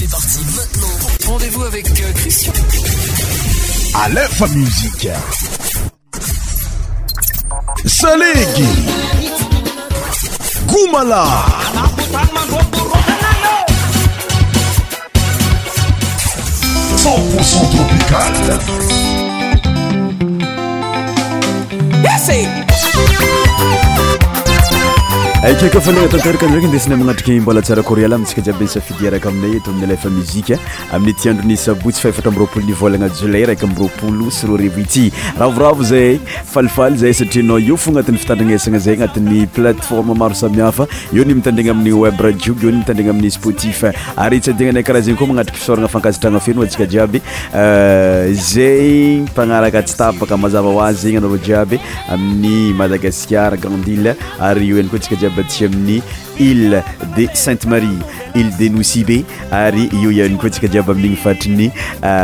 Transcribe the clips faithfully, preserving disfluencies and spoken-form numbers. C'est parti maintenant. Rendez-vous avec euh, Christian. Alefa Music. Salegi. Goumala. cent pour cent tropical. Yes! Ay ke ka fana ta tarkan rek ndesne mangatrika imbola tsara koryala mitsika jabe sa fidiara kamne eto amne lefa musique amne tiandroni sa boots fa fatam ropol ni volanga jolera kam ropolu sro reviti ravravo ze falfal ze setino yo fungatin fitandinga senga ze ngatni plateforme marsa miafa yo ni mtandinga mni web radio yo ni mtandinga mni Spotify ari tsedinga ne karazin ko mangatrika soranga fankazitanga feno tsika jabe ze pangara ka tstapa kamazava wazinga no jabe amni Madagascar grandile ari yo en ko tsika Batiamni, île de Sainte-Marie, île de Nusibé, Ari, Yoya, une critique de Jabamling Fatini,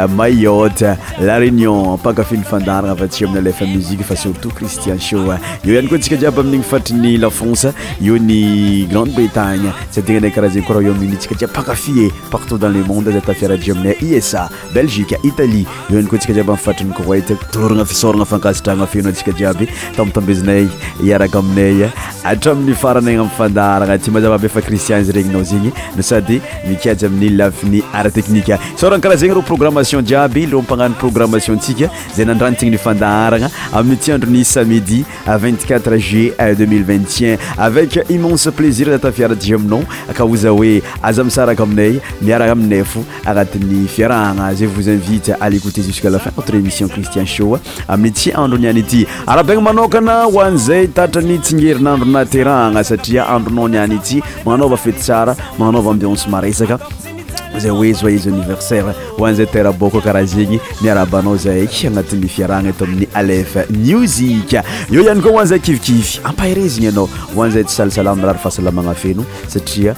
Mayotte, La Réunion, Pagafin Fandara, Batiamna, la musique, face surtout Christian Show, Yoya, une critique de Jabamling Fatini, la France, Yoni, Grande-Bretagne, c'est un des caractères du Royaume-Uni, qui a pagafié partout dans le monde, c'est affaire à Jabamna, I S A, Belgique, Italie, Yoya, une critique de Jabam Fatini, Kowaï, Tourna, Fissorna, Fankastanga, Fiona, Tikajabi, Tom Tom Biznei, Yaragamne, Adjamni Fatini, Nengam Fandara, Timada Befa Christian Zregnosing, le Sadi, Nikia Jamni, Lafni, Ara Technica. Sur un carazero programmation Diabi, l'Omparan programmation Tika, Zenan Ranting de Fandara, Amniti Androni samedi à vingt-quatre juillet deux mille vingt et un. Avec immense plaisir de ta fière Diomnon, Kaouzawe, Azam Sara Kamnei, Miaram Nefu, Aratni Fieranga. Je vous invite à l'écouter jusqu'à la fin de notre émission Christian Show. Amniti Andronianiti, Arabeng Manokana, Wanze, Tatani Tingir Nandraterang. Satria androno nyanity manova fety tsara manova ambiance maresaka zay hoe joyeux anniversaire hoan'izay teraboko karaha zegny miarabanao zay agnatin'ny fiarahagna eto amin'ny Alefa Music eo ihany koa hoan'izay kivikivy ampahirezigny ianao hoan'izay tsy salasala amin'ny raha fahasalamagna feno satria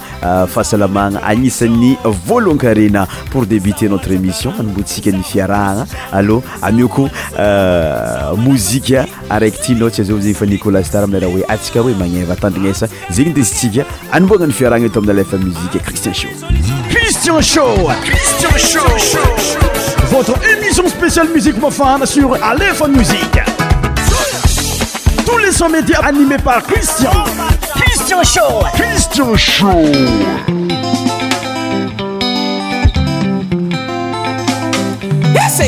fahasalamagna agnisan'ny volonkarena pour débuter notre émission anombotsika ny fiarahagna allo amioko mozika araiky ty loatra zao zegny fa Nicolas Star amin'ny raha hoe atsika hoe magneva tandrignesa zegny de tsika anomboagna ny fiarahagna eto amin'ny Alefa Music Christian Show Christian Show, Christian Show, votre émission spéciale musique mofane sur Alefa Music. Tous les soirs médias animés par Christian. Christian Show, Christian Show. Yes.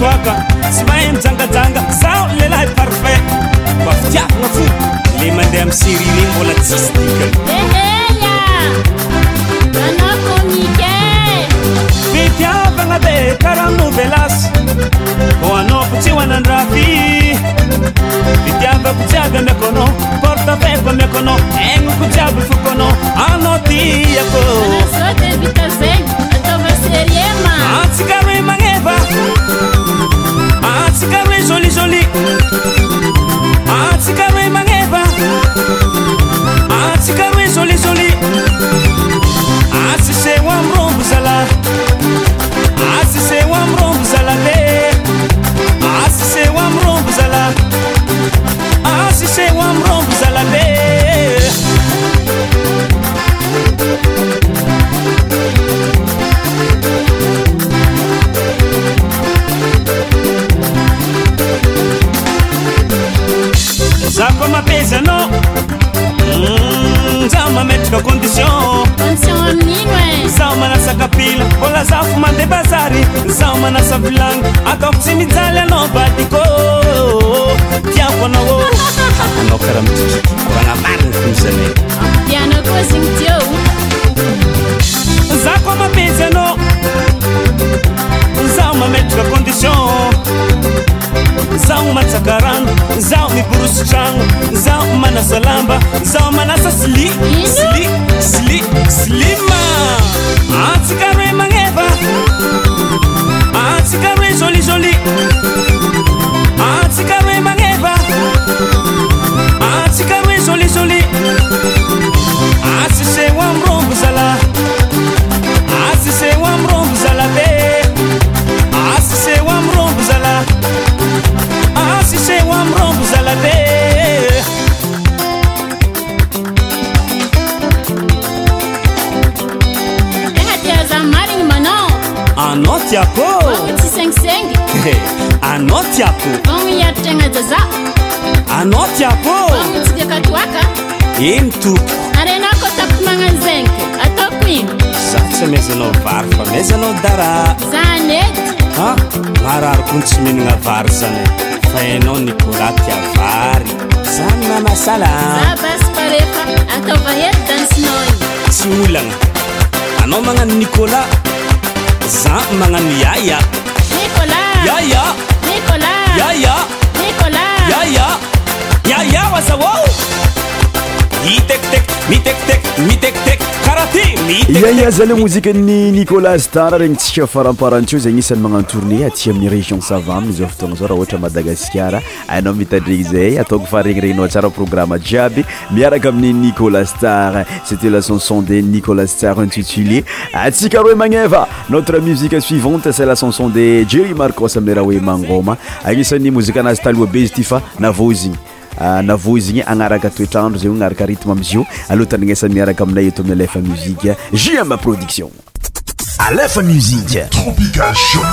Toaka, smaim zanga zanga, sao le lai parfait. Bafia na fu, le madame Siri limbola tsistika. Ehela, anakonike. Befia banga de karam novelas, o anoputi wanandrafi. Befia baputia ganda kono, porta pepa me kono, engu kutia bufu kono, anoti yako. Anasote vitazeng, atova seriema. Atsikare mangeva. Atsikare joli joli Atsikare mangeva Atsikare joli joli Asise wamro mbuzala Asise wamro mbuzala le Asise wamro mbuzala Asise wamro mbuzala le Zako mapesa no Zao mametika kondisyon Kondisyon mningwe Zao manasa kapila Ola zafu mande bazari Zao manasa vilangu Akapsi mizali anobadiko Tiako na wo Ano kara mtiki Wanga mani kumsele Tiano kozi mtio Zako mapesa no Zao mametika kondisyon Zao matakaran, zao miburushan, zao manasalamba, zao manasasli, sli, sli, slima. Atsikare mangeva, atsikare joli joli, atsikare mangeva, atsikare. Anotiako Wapitisengsenge Anotiako Wangu ya tengezaza Anotiako Wapitide katuaka Intuku Arenako takumanga nzenke Atokuingu Zatse mezeno varfa mezeno dara Zaneti Ha? Marar kunchimini nga varzane Faeno nikurati ya vari Zana masala Zabas parefa Atavayet dance noy Simulang Ano mga Nicolas Zan mga niyaya Nicolas Yaya Nicolas Yaya Nicolas Yaya Yaya wasawaw Mi tek tek, mi tek tek, mi tek tek, karate, mi tek tek. Ya ya zale muzika ni Nicolas Star ren tsika faramparantio zegny san magnantourné aty amin'ny région Savam izao fotoana zao raha ohatra Madagasikara anao mitadrigny zay ataoko faregniregnao tsara programme jiaby miaraka amin'ny Nicolas Star. C'était la chanson de Nicolas Star intitulée Atsika roe magneva. Notre musique suivante c'est la chanson de Jerry Marcos Amerao Mangoma. Agnisan'ny muzika nazy taloha be izy ty fa navozigny Uh, na voizigny agnaraka toetrandro zay agnaraka ritme amizio alotany ngesany miaraka aminay eto amin'ny Alefa Music J M Production. Alefa Music Tropical Show.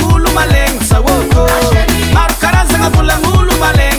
Mulu maleng sawoko, markara zanga bula mulu maleng.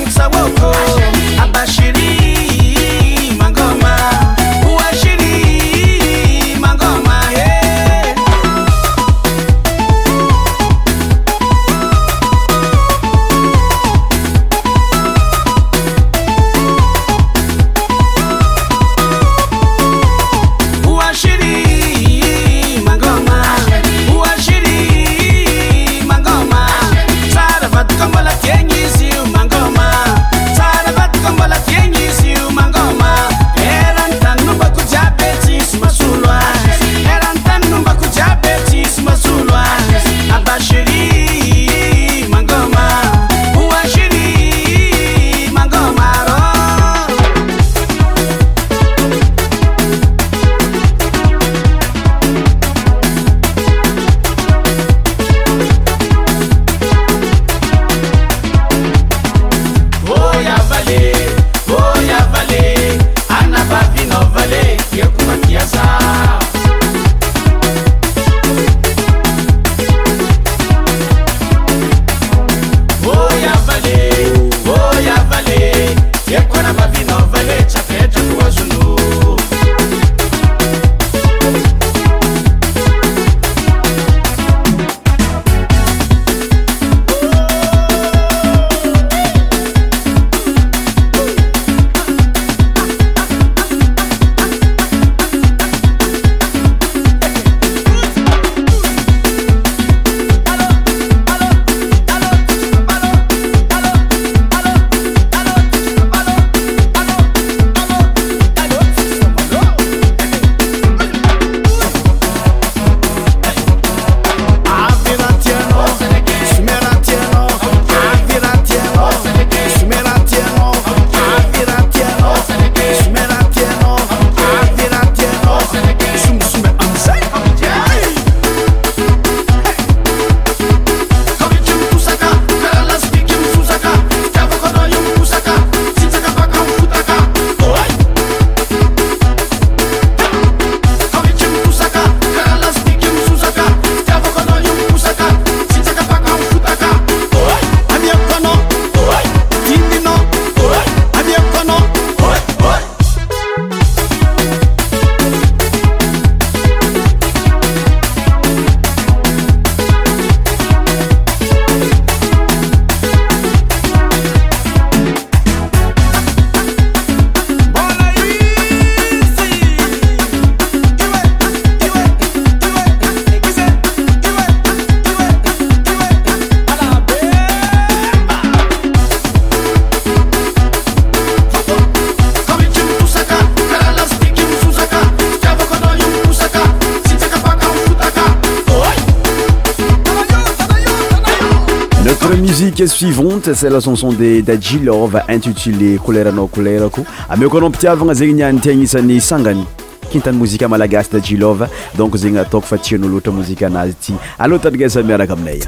musique suivante, c'est la chanson de Dadi Love intitulée Kolera no Kolera ko. Amekolomptiavagna zegny antegnisany sangany. Kintany mozika malagasy Dadi Love, donc zegny ataoko fa tianao loatra mozika anazy ty. Allo tadrigasa miaraka aminay.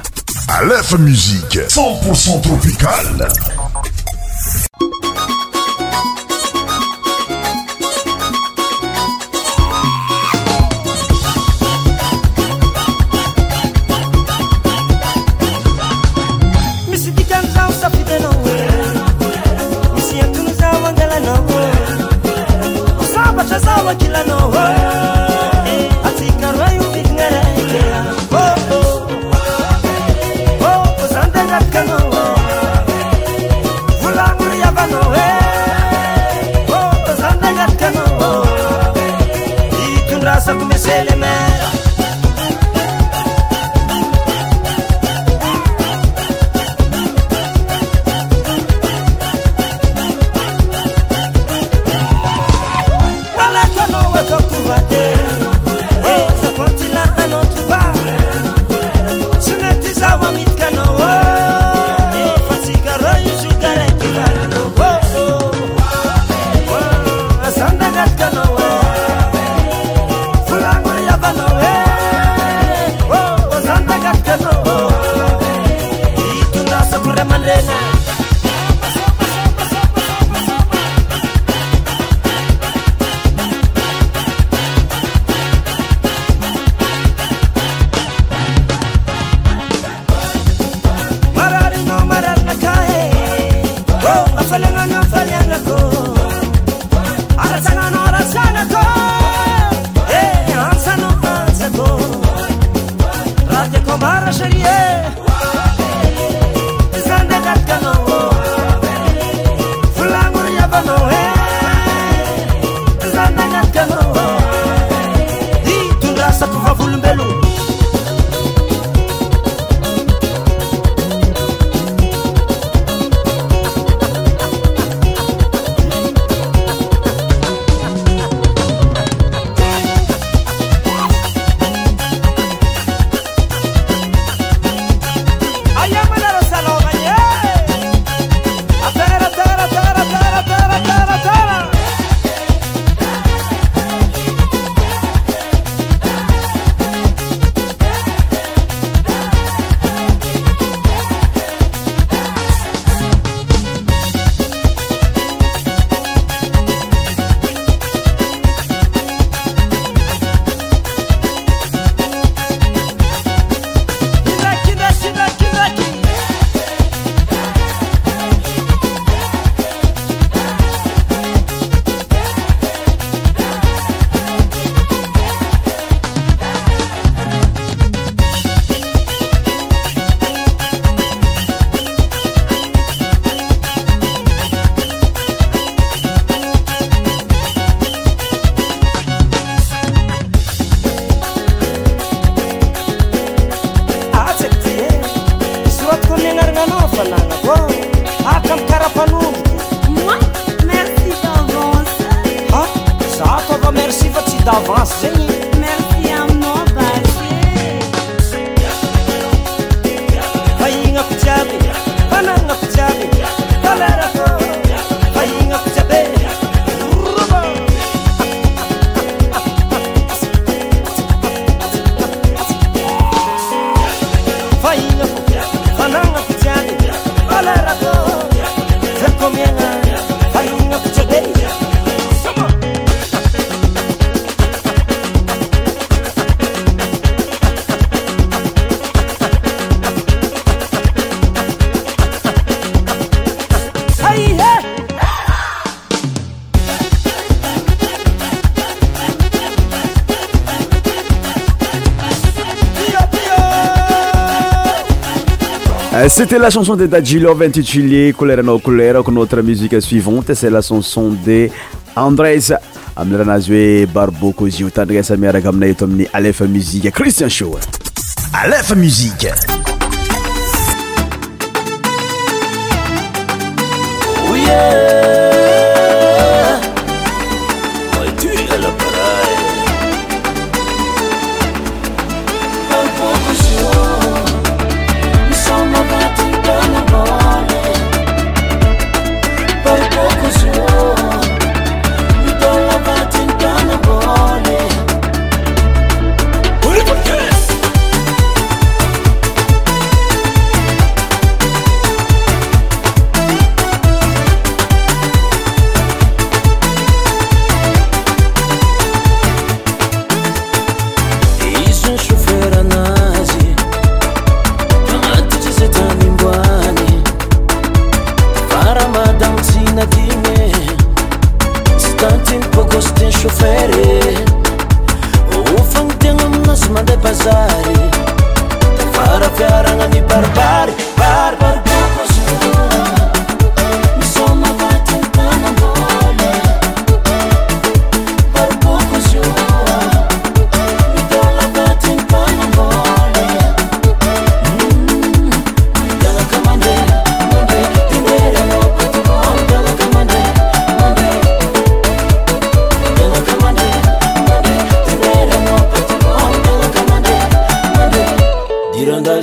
Alefa Music cent pour cent tropicale. C'était la chanson de Dadi Love intitulée Kolera no Kolera ko. Notre musique suivante, c'est la chanson de Andrés Amranazoué Barboko Zio Tandrés Amerao Gamna Tomni Alefa Music Christian Show. Alefa Music. We're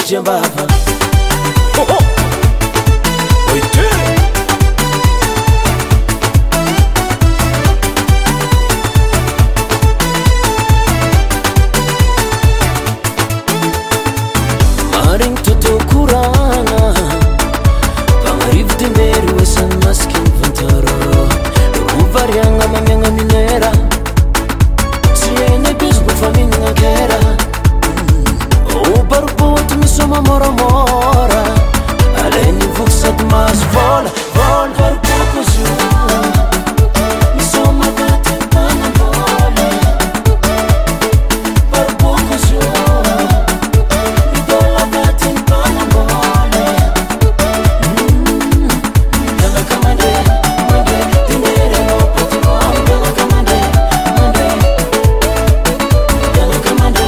jembava. Oh oh. Oi te. Maring tutu kurana. Pangarif de meru esan maskin vantaro. Uvarianga manyanga minera. Siene bisbo famina kera. Barbote me soma mora mora além de você de mais vola vola barbote me soma me soma gata mana vola barbote me soma me dola gata mana vola dela camande mande dinheiro no pote vola dela camande mande dela camande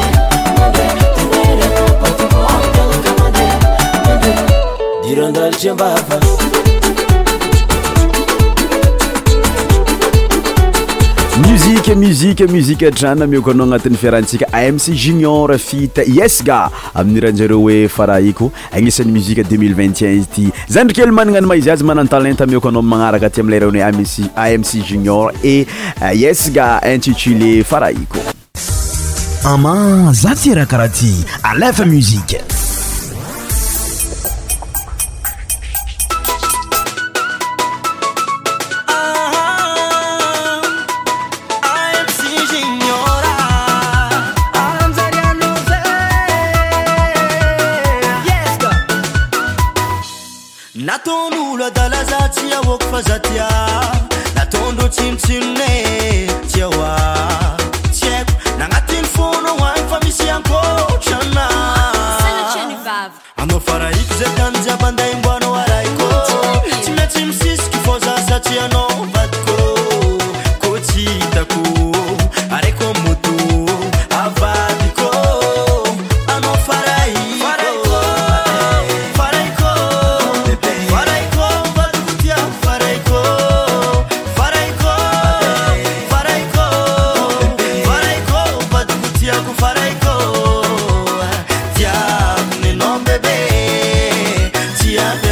Dirandal jambava Musique, musique, musique Jana miokona agnatin'ny fiarantsika A M C Junior fit Yes Ga amin'ny ranjero hoe faraiko agnisan'ny musique deux mille vingt et un ity zany rikely managna ny maizy azy manana talent miokona magnaraka aty amin'ny lerone A M C Junior et Yes Ga intitulé faraiko Ama zatira karati Alefa Music Zatia la tondo tim tim ne tiwa tiep na ngatin fono wa famisi anko chana ano faraik zedanja banda imbano waraiko tim tim sis ki foza zatia no batko koti taku areko mutu avadiko ano faraik Faraiko, diable, non bébé, diable.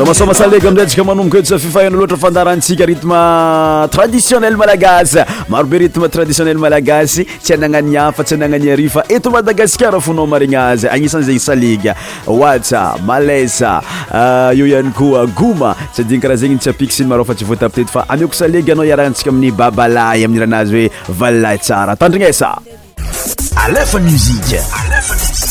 Sama-sama salé comme d'habitude comme on nous ça fait faire l'autre fandaransi rythme traditionnel malagasy marbe rythme traditionnel malagasy tsenangania fa tsenangania rifa eto Madagascar fono maringazy agnisan'ny zay saliga watsa malesa yoyan ko guma tsedin karaha zegny tsapiksin marofa tsivota peut-être fa amiko saliga no yarantsika amin'ny babalay amin'ny ranazy hoe valay tsara tandrignesa Alefa Music Alefa Music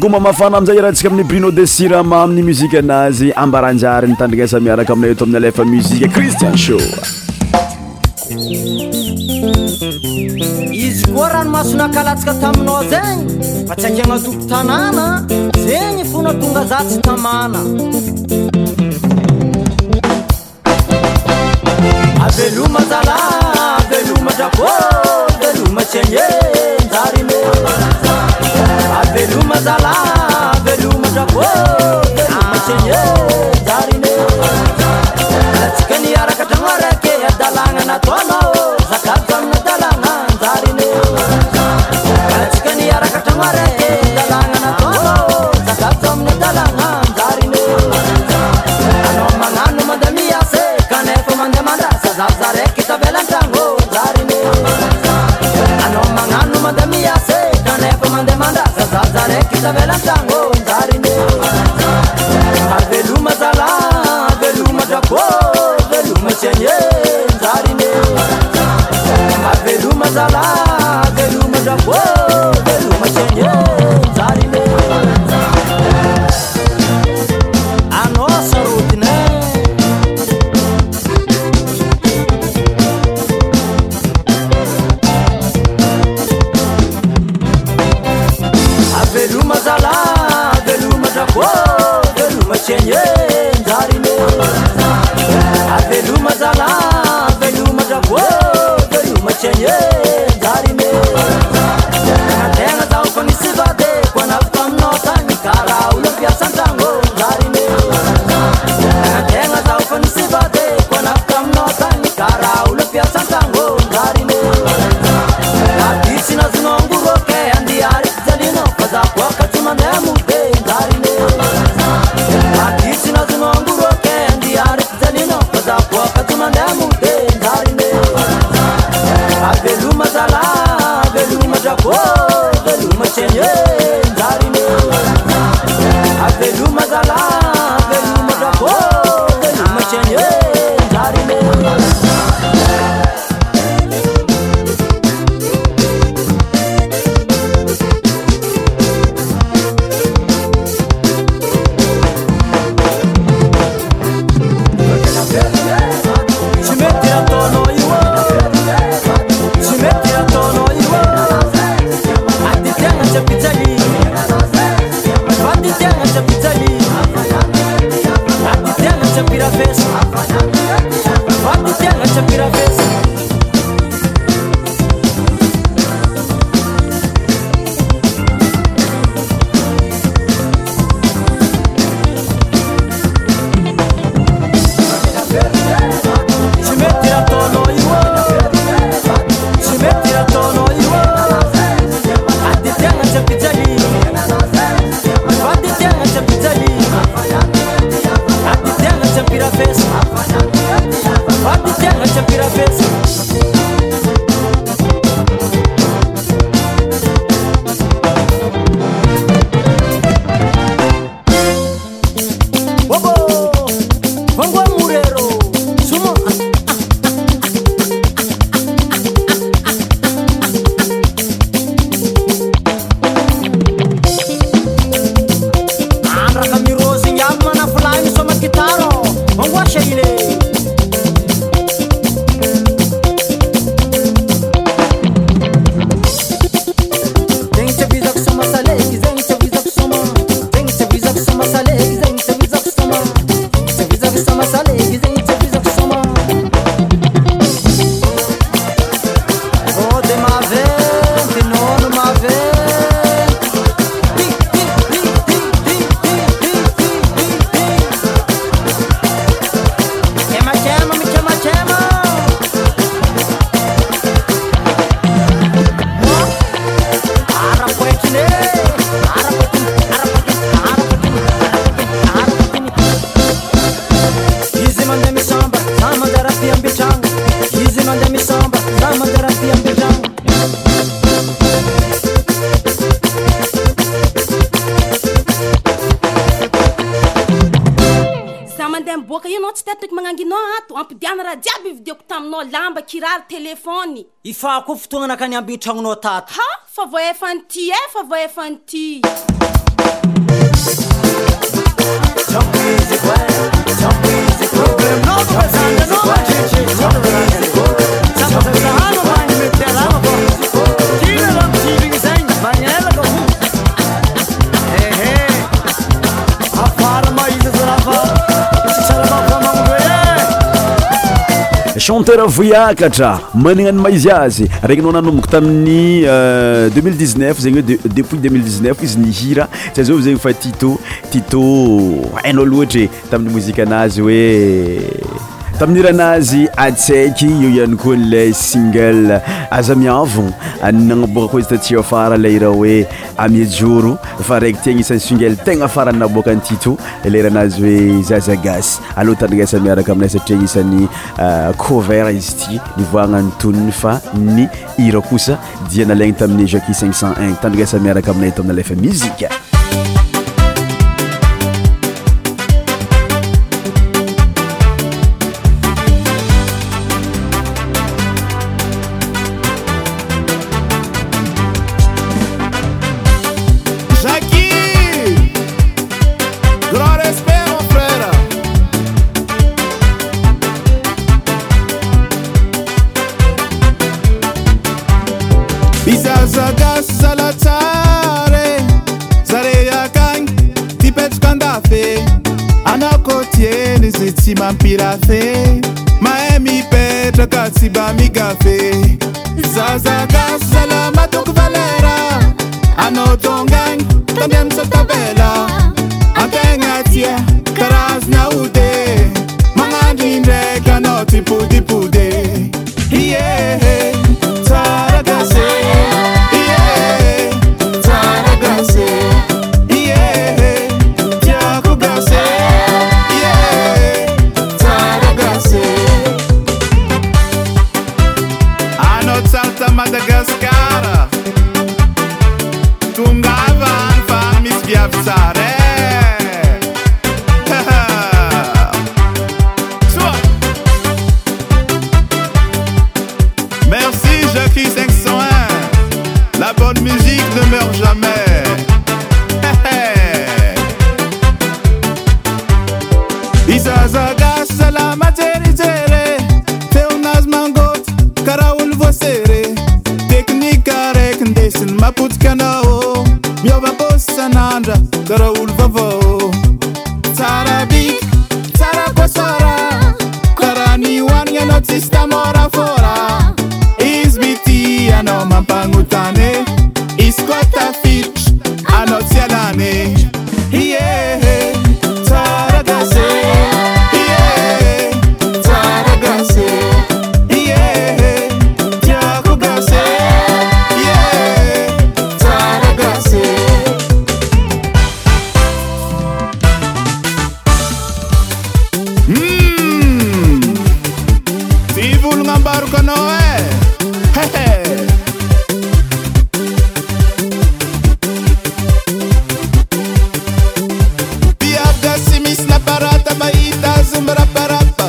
Goma mafana amizay irantsika amin'ny Bruno de Sira amin'ny musique anazy ambaranjary nitandrika samiaraka aminay eto amin'ny Alefa Music Christian Show Izgoran masuna kalatsika taminao zegny patsakana tuko tanana zegny fona tonga zatsy tamana Aveluma zala aveluma japo aveluma chenye ndarime Veluma zala, veluma japo, veluma chenye. face. What the hell, I jump in a face. Kirary telefôny ifa ko fotoagna nakany ambitragnonao tato ha Favoye Fanti e Favoye Fanti Chanteur voyakatra maningany maizy azy regny no nanomboka tamin'ny deux mille dix-neuf zegny depuis deux mille dix-neuf izy nihira tsy azovy zegny fa Tito Tito hainao loatra tamin'ny mozikanazy hoe tamin'ny ranazy atsaiky io ihany koa ilay single aza miavo nagnaboaka koa izy taty afara ilay raha hoe amijoro fa raiky tegna isan'ny single tegna farany naboaka ny Tito ilay ranazy hoe Zaza Gasy aloha tandrigasa miaraka aminay satria isan'ny cover izy ty nivoagna ny toniny fa ny hira kosa dia nalaigny tamin'ny Jackie cinq cent un tandrigasa miaraka aminay tamin'ny Alefa Music. Mampirafe, maemi petra kasiba migafe. Zaza gasala matuk valera, ano tongang tambiam sa tabela. Atengatia karas na ude, mga dinre kano tipu dipude. Yeah, taragase. Yeah, taragase. Madagascar tungava anfa misviavzare Merci Jackie cinq cent un. La bonne musique ne meurt jamais. Isazaga salamateri tere Teunas mangot karaul vosere Ndesin maputkana o Mioba bossa nandra Gara ulvavo Tarabik, tarakosara Kara ni wanya notista mora fora Izbiti ano mampangutane Iskota fitch ano tialane Yeah, taragase Yeah, taragase Mmm! Konoé. Hey, hey. Biaga simis na barata baita zumbra barapa.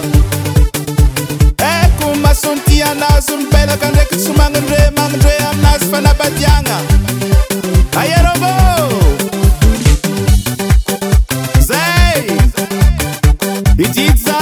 É com a sontia na zumbela kande kusumangre mangre amnas fana badianga. Ayerobo. Zay. Iditza.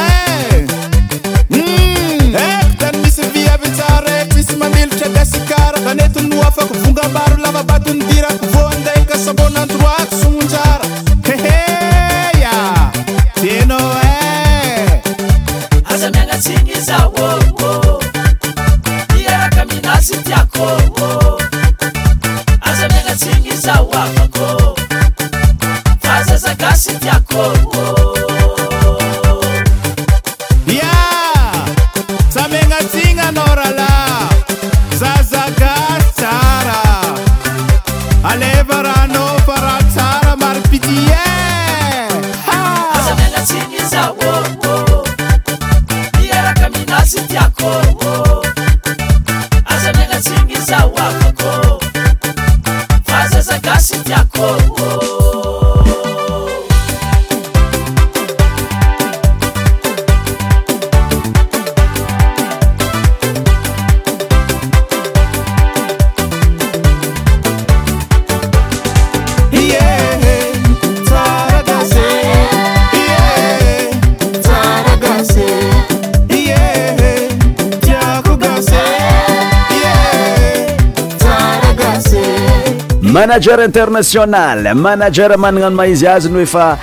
Manager international, manager magnano maizy azy no efa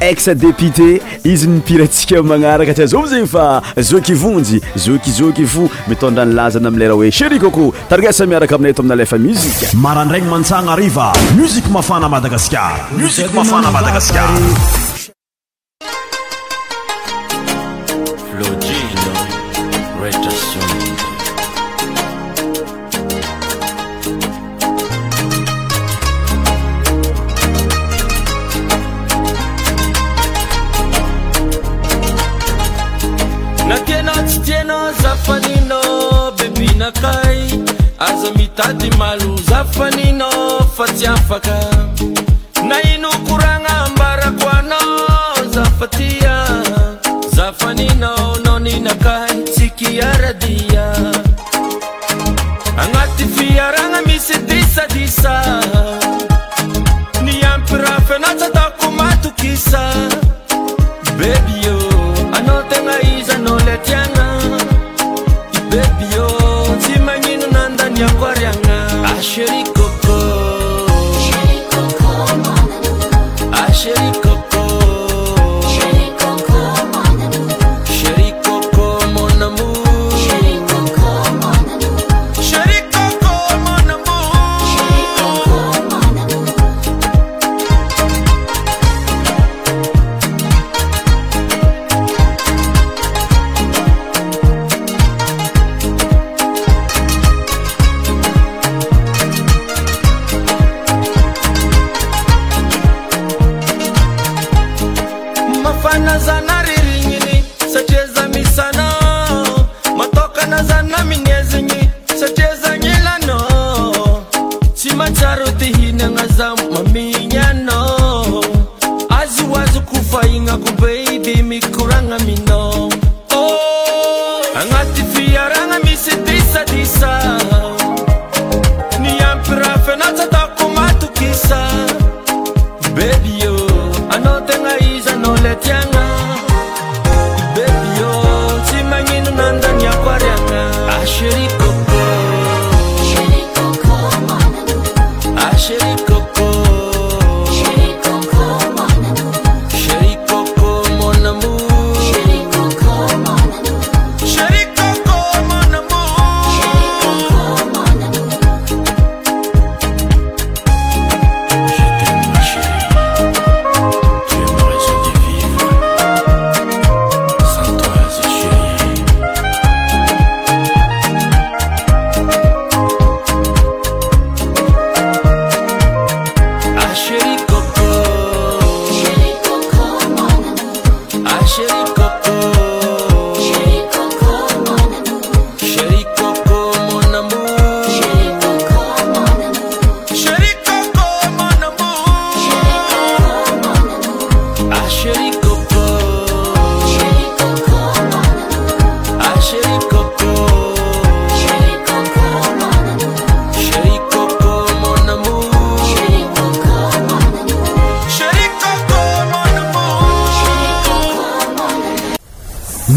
ex-député, izy mipiratsika magnaraka ty azo zegny fa zoky vonjy, zoky zoky fo mitondra ny lazana amin'ny lera hoe chéri coco, targasa miaraka aminay eto amin'ny Alefa Music. Marandragny mantsagna hariva, musique mafana Madagascar, musique mafana Madagascar. Tadi malu zafani no fati afaka na inu kuranga mbara kwa no zafatia zafani no noni nakai siki ya radia angati fiaranga misi disa disa ni ampira fenata takumatu kisa baby yo anotenga iza no letiana baby yo zimanyinu nandani ya kwa Chéri Coco, Chéri Coco, mon amour. Chéri Coco, Chéri Coco, mon amour. Chéri Coco, mon amour. Chéri Coco, mon amour. Chéri Coco, mon amour. Chéri Coco, mon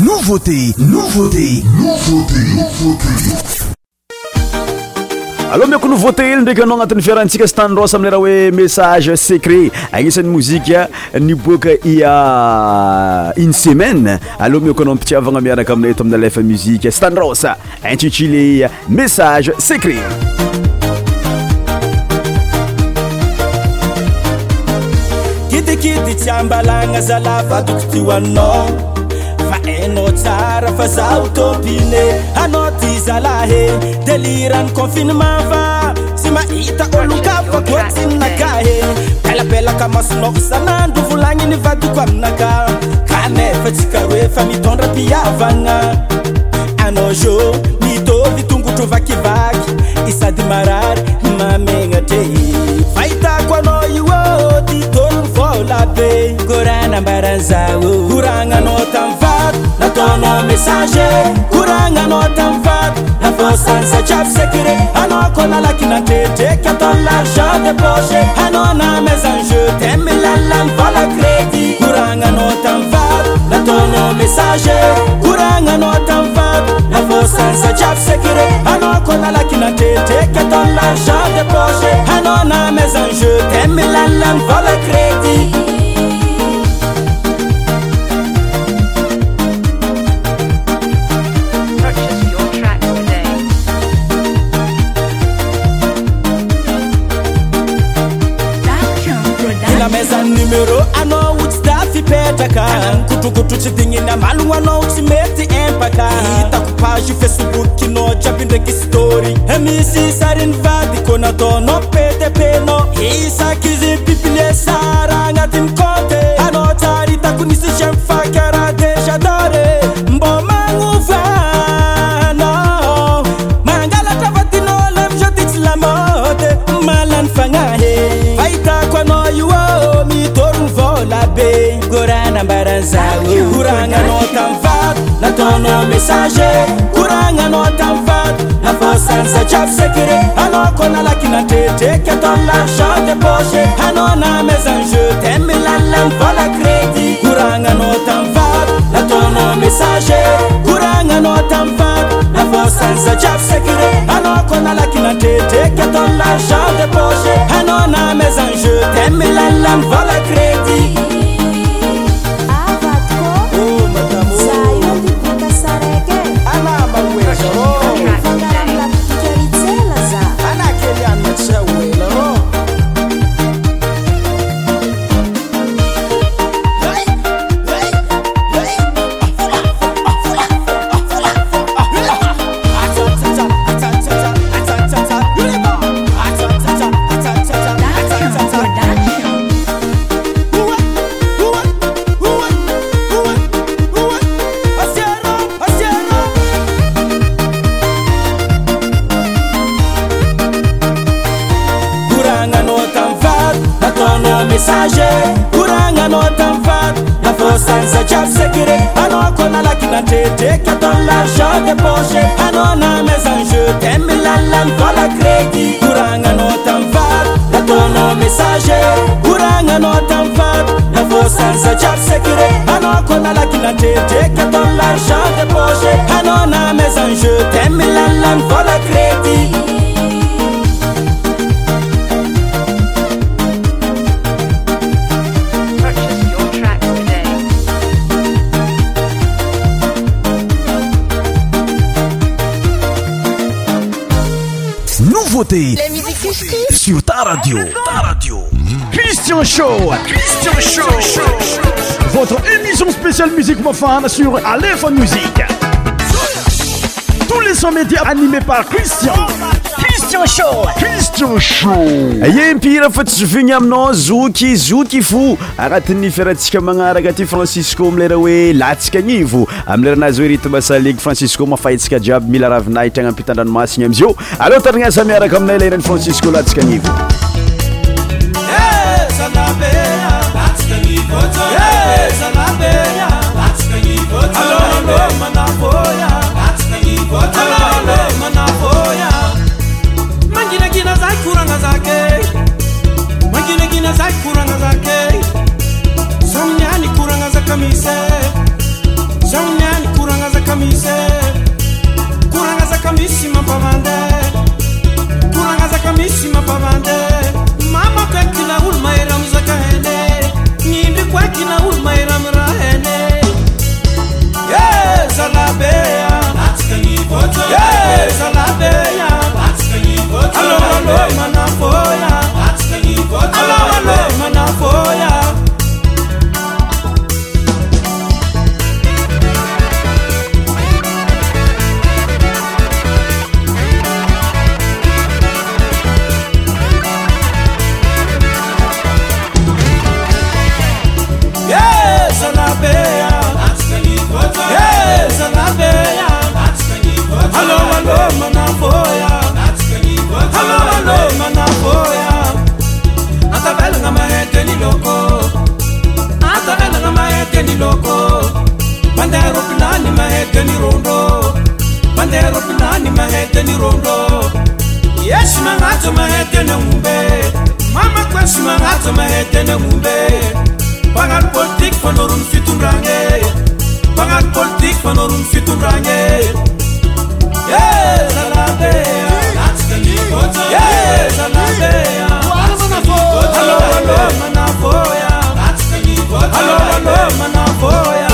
Nouveauté, nouveauté, nouveauté, nouveauté. Alors, mais quand nous votons, nous devons attendre Francisco Stanros Amerao message secret. Avec cette musique, nous pouvons il y a une semaine. Alors, mais quand on petit avant de comme les tomes de Alefa Music, Stanros intitulé message secret. Kiti kiti tiambalanga zalava tuktiwano. Eno tsara fa zao topine anoti zalahe deliran confinement va si ma ita oluka fa kwatsin nakahe pela pela kama snok sanandu vulangi ni vatu kwa mnaka kane fa tsikawe fa mitondra pia vanga anojo mito vitungu tuvaki vaki isadi marar mamenga tei faita kwa noiwo titol fola be gorana baranza uranga notam Natona messager, kuranga notamfat, la force en sa chave secret, alors qu'on a la kinatete, quand on l'argent de poche, alors on a mes enjeux, t'aimes la lampe à la crédit, kuranga notamfat, natona messager, kuranga notamfat, la force en sa chave secret, alors qu'on a la kinatete, quand on l'argent de poche, alors on a mes enjeux, t'aimes la lampe à la crédit. Kutu chidingi na malu wano uchimeti empaka Hita kupaju Facebook ino jabinde ki story Hemisi sarin vadi kona dono pete peno Hisa kizi pipile sara ngatim kote Ano tarita kunisi jemfa kera deja dare Mbo manguva no Mangala tavatino lemjo ditila mote Malan fangahe Faita kwa no yuo mitoru vola be Gorana baranza Kuranga notam fat, la tona messager. Kuranga notam fat, la force en sa chave secret. Alors qu'on a la kinatete, qu'est ton l'argent de poche. Alors on a mes enjeux, t'aimes la lampe à la crédit. Kuranga notam fat, la tona messager. Kuranga notam fat, la force en sa chave secret. Alors qu'on a la kinatete, qu'est ton l'argent de poche. Alors on a mes enjeux, t'aimes la lampe à la crédit. La musique sur ta radio, ta radio. Christian Show, Christian Show, votre émission spéciale musique mofane sur Alefa Music. Tous les sons médias animés par Christian. Christian Show, Christian Show. Ayez un pire fait ce vignom non zouki zouki fou. Aratini feratika mangaragati Francisco mlerawe latsika nivo. Amranazoué rythme sa ligue Francisco mafaitika jab mila ravnai tanga pitandan masinga mzio. Alors tanga samiara kamna leren Francisco latsika nivo. Hey sanabe latsika nivo. Hey sanabe latsika nivo. Allo manapoya latsika nivo. Allo manapoya kuranga zake magina gina zake kuranga zake somnyani kuranga zakamise somnyani zakamishima pavande kuranga zakamishima pavande mama kwekila ulma iram zakahende nindi kwekila ulma iram rahende yes alabea atskani boto yes alabea atskani boto alo alo manapoya atskani boto alo alo manapoya Yes, my heart, my head, and a mumbe. Mama, question my heart, my head, and a mumbe. Pagan politique, for no room fit to range. Pagan politique, for no room fit to range. Yes, I love it. That's the new photo. Yes, I love it. Hello, hello, Manapoya. That's the new photo. Hello, hello, Manapoya.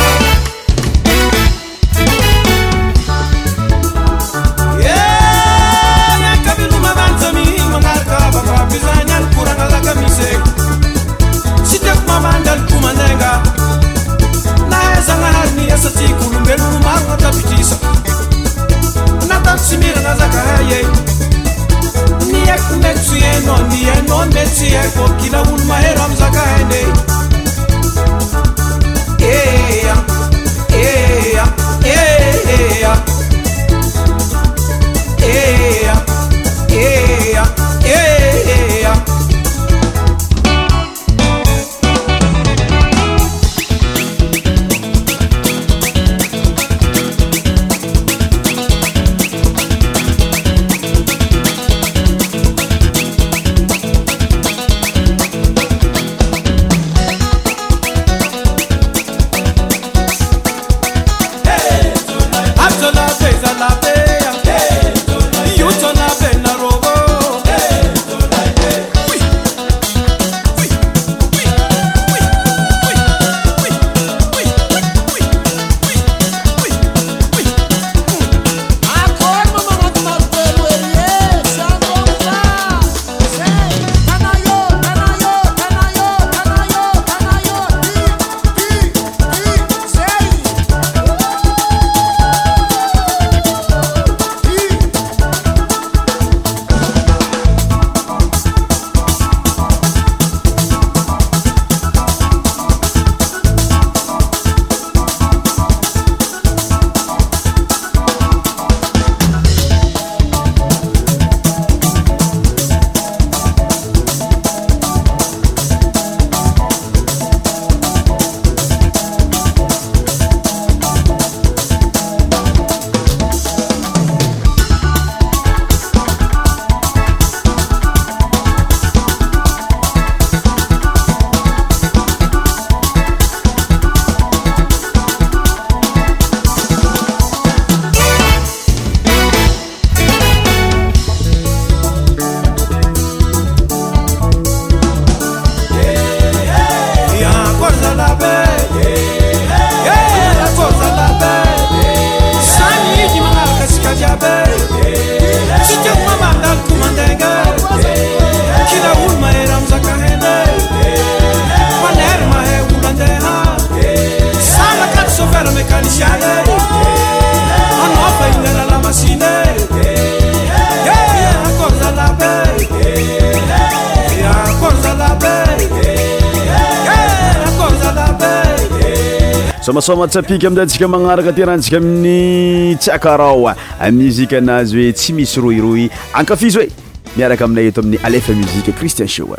Sama tsapika amintsika magnaraka teransika amin'ny Tsiakarao musique nazoe tsy misy roiroy ankafizo e miaraka aminay eto amin'ny Alefa Music Christian Show.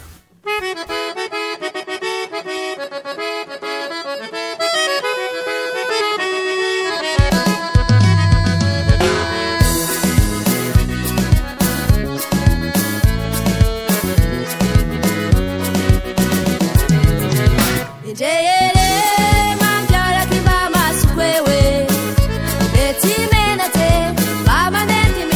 Ti mena te, mama neti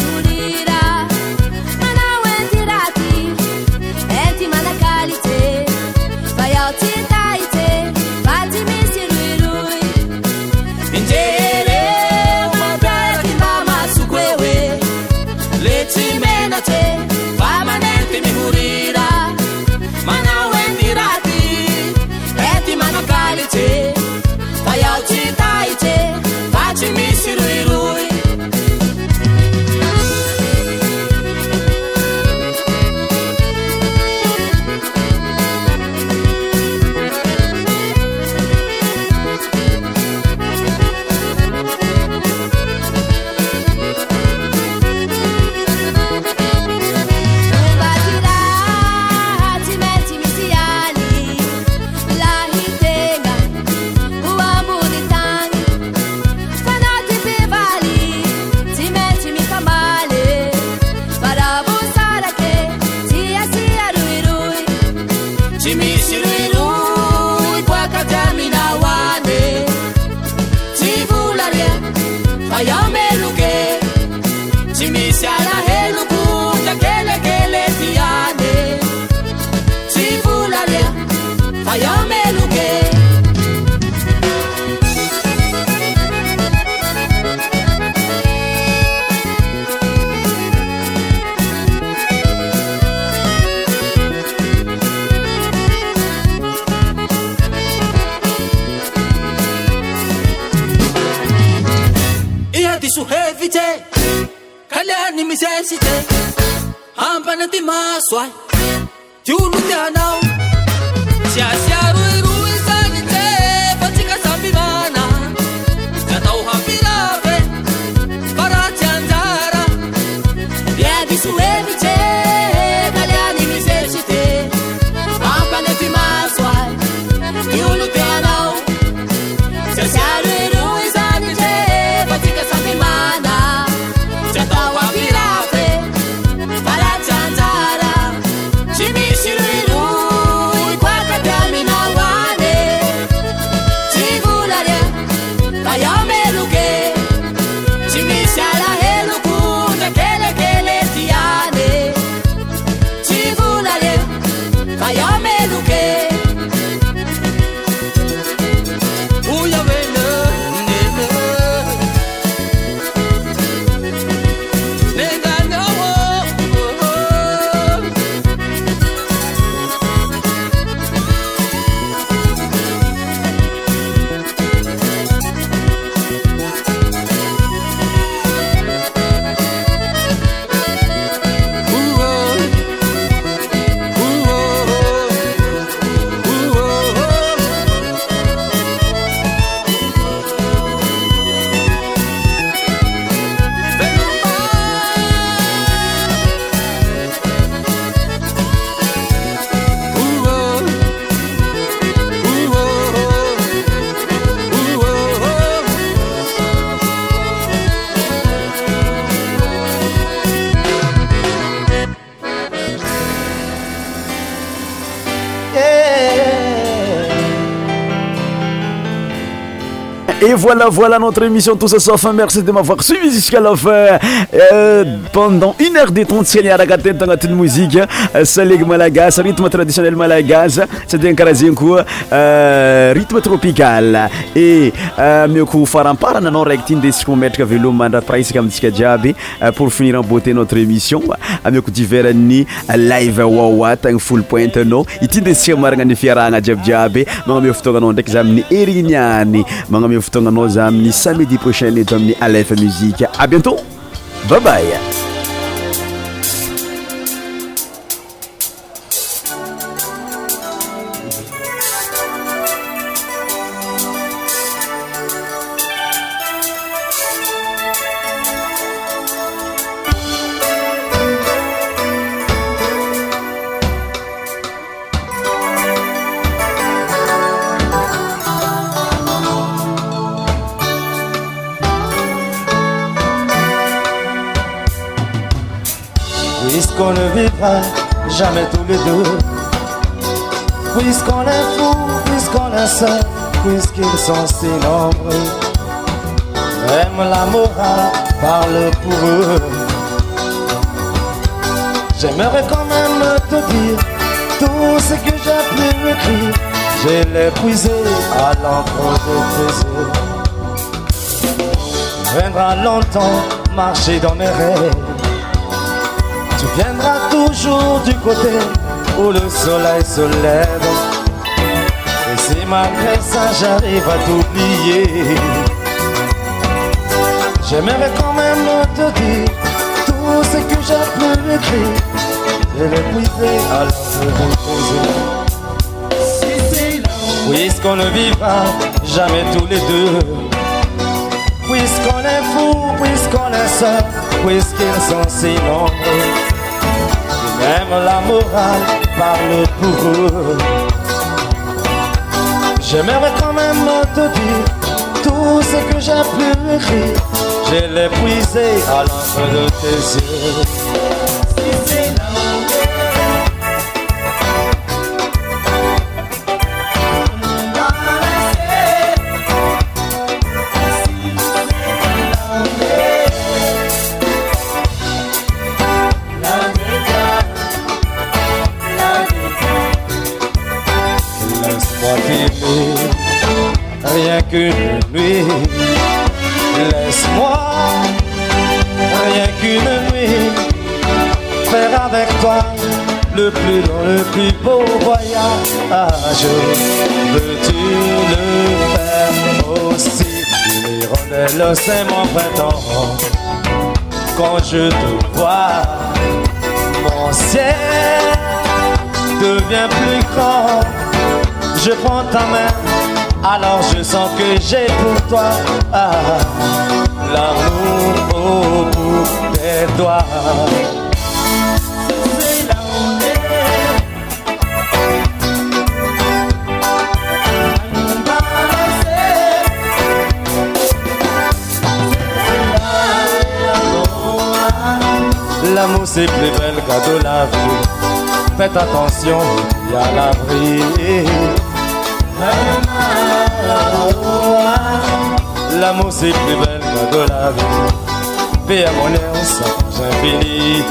ayameluke Chimishala heluku Kakele kele tiyane Chifulale ayameluke. Suhevite, kalani misesite, ambanati maswa, tiulu tianao, sia sia rui rui sanite, patika sambivana, katau hapirave, para tiandara, yebi suhevite, kalani misesite, ambanati maswa, tiulu tianao, sia sia rui rui sanite. Et voilà, voilà notre émission tous sauf. Merci de m'avoir suivi jusqu'à la fin. Euh, pendant une heure détente, c'est la ragatette dans la musique. C'est le malagas, rythme traditionnel malagas. C'est un karazinko, rythme tropical. Et mieux qu'on fasse un par an en rectine des cinq mètres avec le mandat price comme Tskajabi pour finir en beauté notre émission. Mieux qu'on divers ni live wawat, un full point no. Il tient des cinq mètres en fiera en Djabjabi. Mais mieux qu'on en examine Erignani. Mais tonga nos amis samedi prochain et domini Alefa Music. À bientôt. Bye bye. Puisqu'on ne vivra jamais tous les deux, puisqu'on est fou, puisqu'on est seul, puisqu'ils sont si nombreux. Même la morale parle pour eux. J'aimerais quand même te dire tout ce que j'ai pu écrire. J'ai l'épuisé à l'encontre de tes yeux. Viendra longtemps marcher dans mes rêves. Tu viendras toujours du côté où le soleil se lève. Et si malgré ça j'arrive à t'oublier, j'aimerais quand même te dire tout ce que j'ai pu écrire. Je l'ai privé à l'heure de. Puisqu'on ne vivra jamais tous les deux, puisqu'on est fou, puisqu'on est seul, puisqu'ils sont si nombreux. Même la morale parle pour eux. J'aimerais quand même te dire tout ce que j'ai pu écrire. Je l'ai brisé à l'encre de tes yeux. Si c'est l'amour. On va laisser. Si c'est l'amour. qu'une nuit, laisse-moi, rien qu'une nuit, faire avec toi le plus long, le plus beau voyage. Veux-tu le faire aussi? L'hirondelle, c'est mon printemps. Quand je te vois, mon ciel devient plus grand. Je prends ta main, alors je sens que j'ai pour toi ah, l'amour au bout des doigts. L'amour c'est plus bel cadeau la vie. Faites attention, il y a l'abri. L'amour c'est plus bel cadeau la vie. Paix à mon air, sans infini.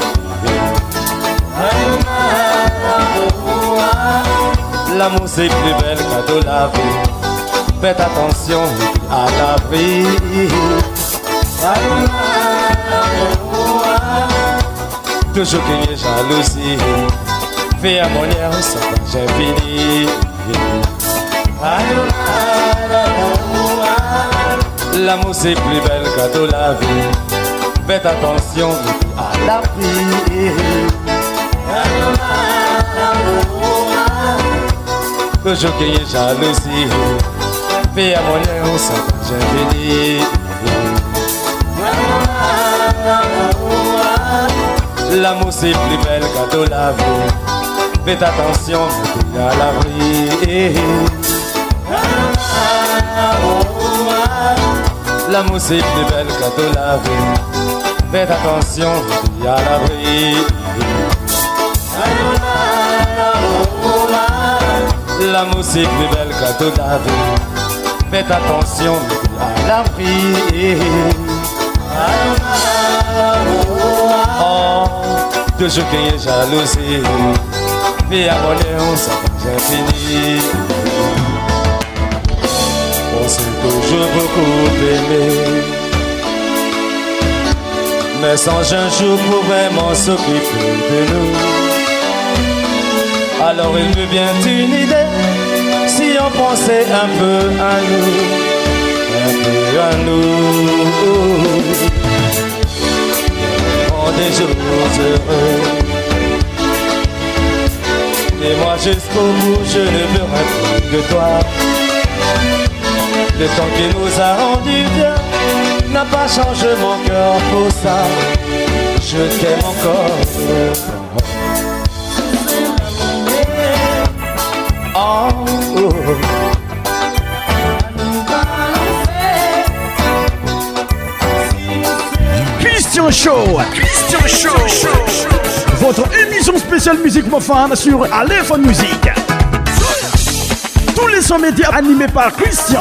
L'amour c'est plus bel cadeau la vie. Faites attention à l'abri. Toujours qu'il y ait jalousie, fais à mon air, ça j'ai fini. L'amour c'est plus bel cadeau la vie. Faites attention à la vie. Toujours qu'il y ait jalousie, fais à mon air, ça j'ai fini. L'amour c'est plus bel cadeau la vie. Faites attention à l'abri. L'amour c'est plus bel cadeau la vie. Faites attention à l'abri. L'amour c'est plus bel cadeau la vie. Faites attention à l'abri. Toujours qu'il y ait jalousie, mais à mon air, ça va finir. On s'est toujours beaucoup aimé, mais sans un jour pour vraiment s'occuper de nous. Alors il me vient une idée, si on pensait un peu à nous, un peu à nous. Des jours heureux. Et moi jusqu'au bout je ne veux plus que toi. Le temps qui nous a rendu bien n'a pas changé mon cœur pour ça. Je t'aime encore. Oh, oh. Christian Show, Christian Show, votre émission spéciale musique mofane sur Alefa Music. Tous les sons médias animés par Christian.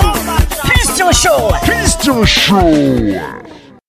Christian Show, Christian Show.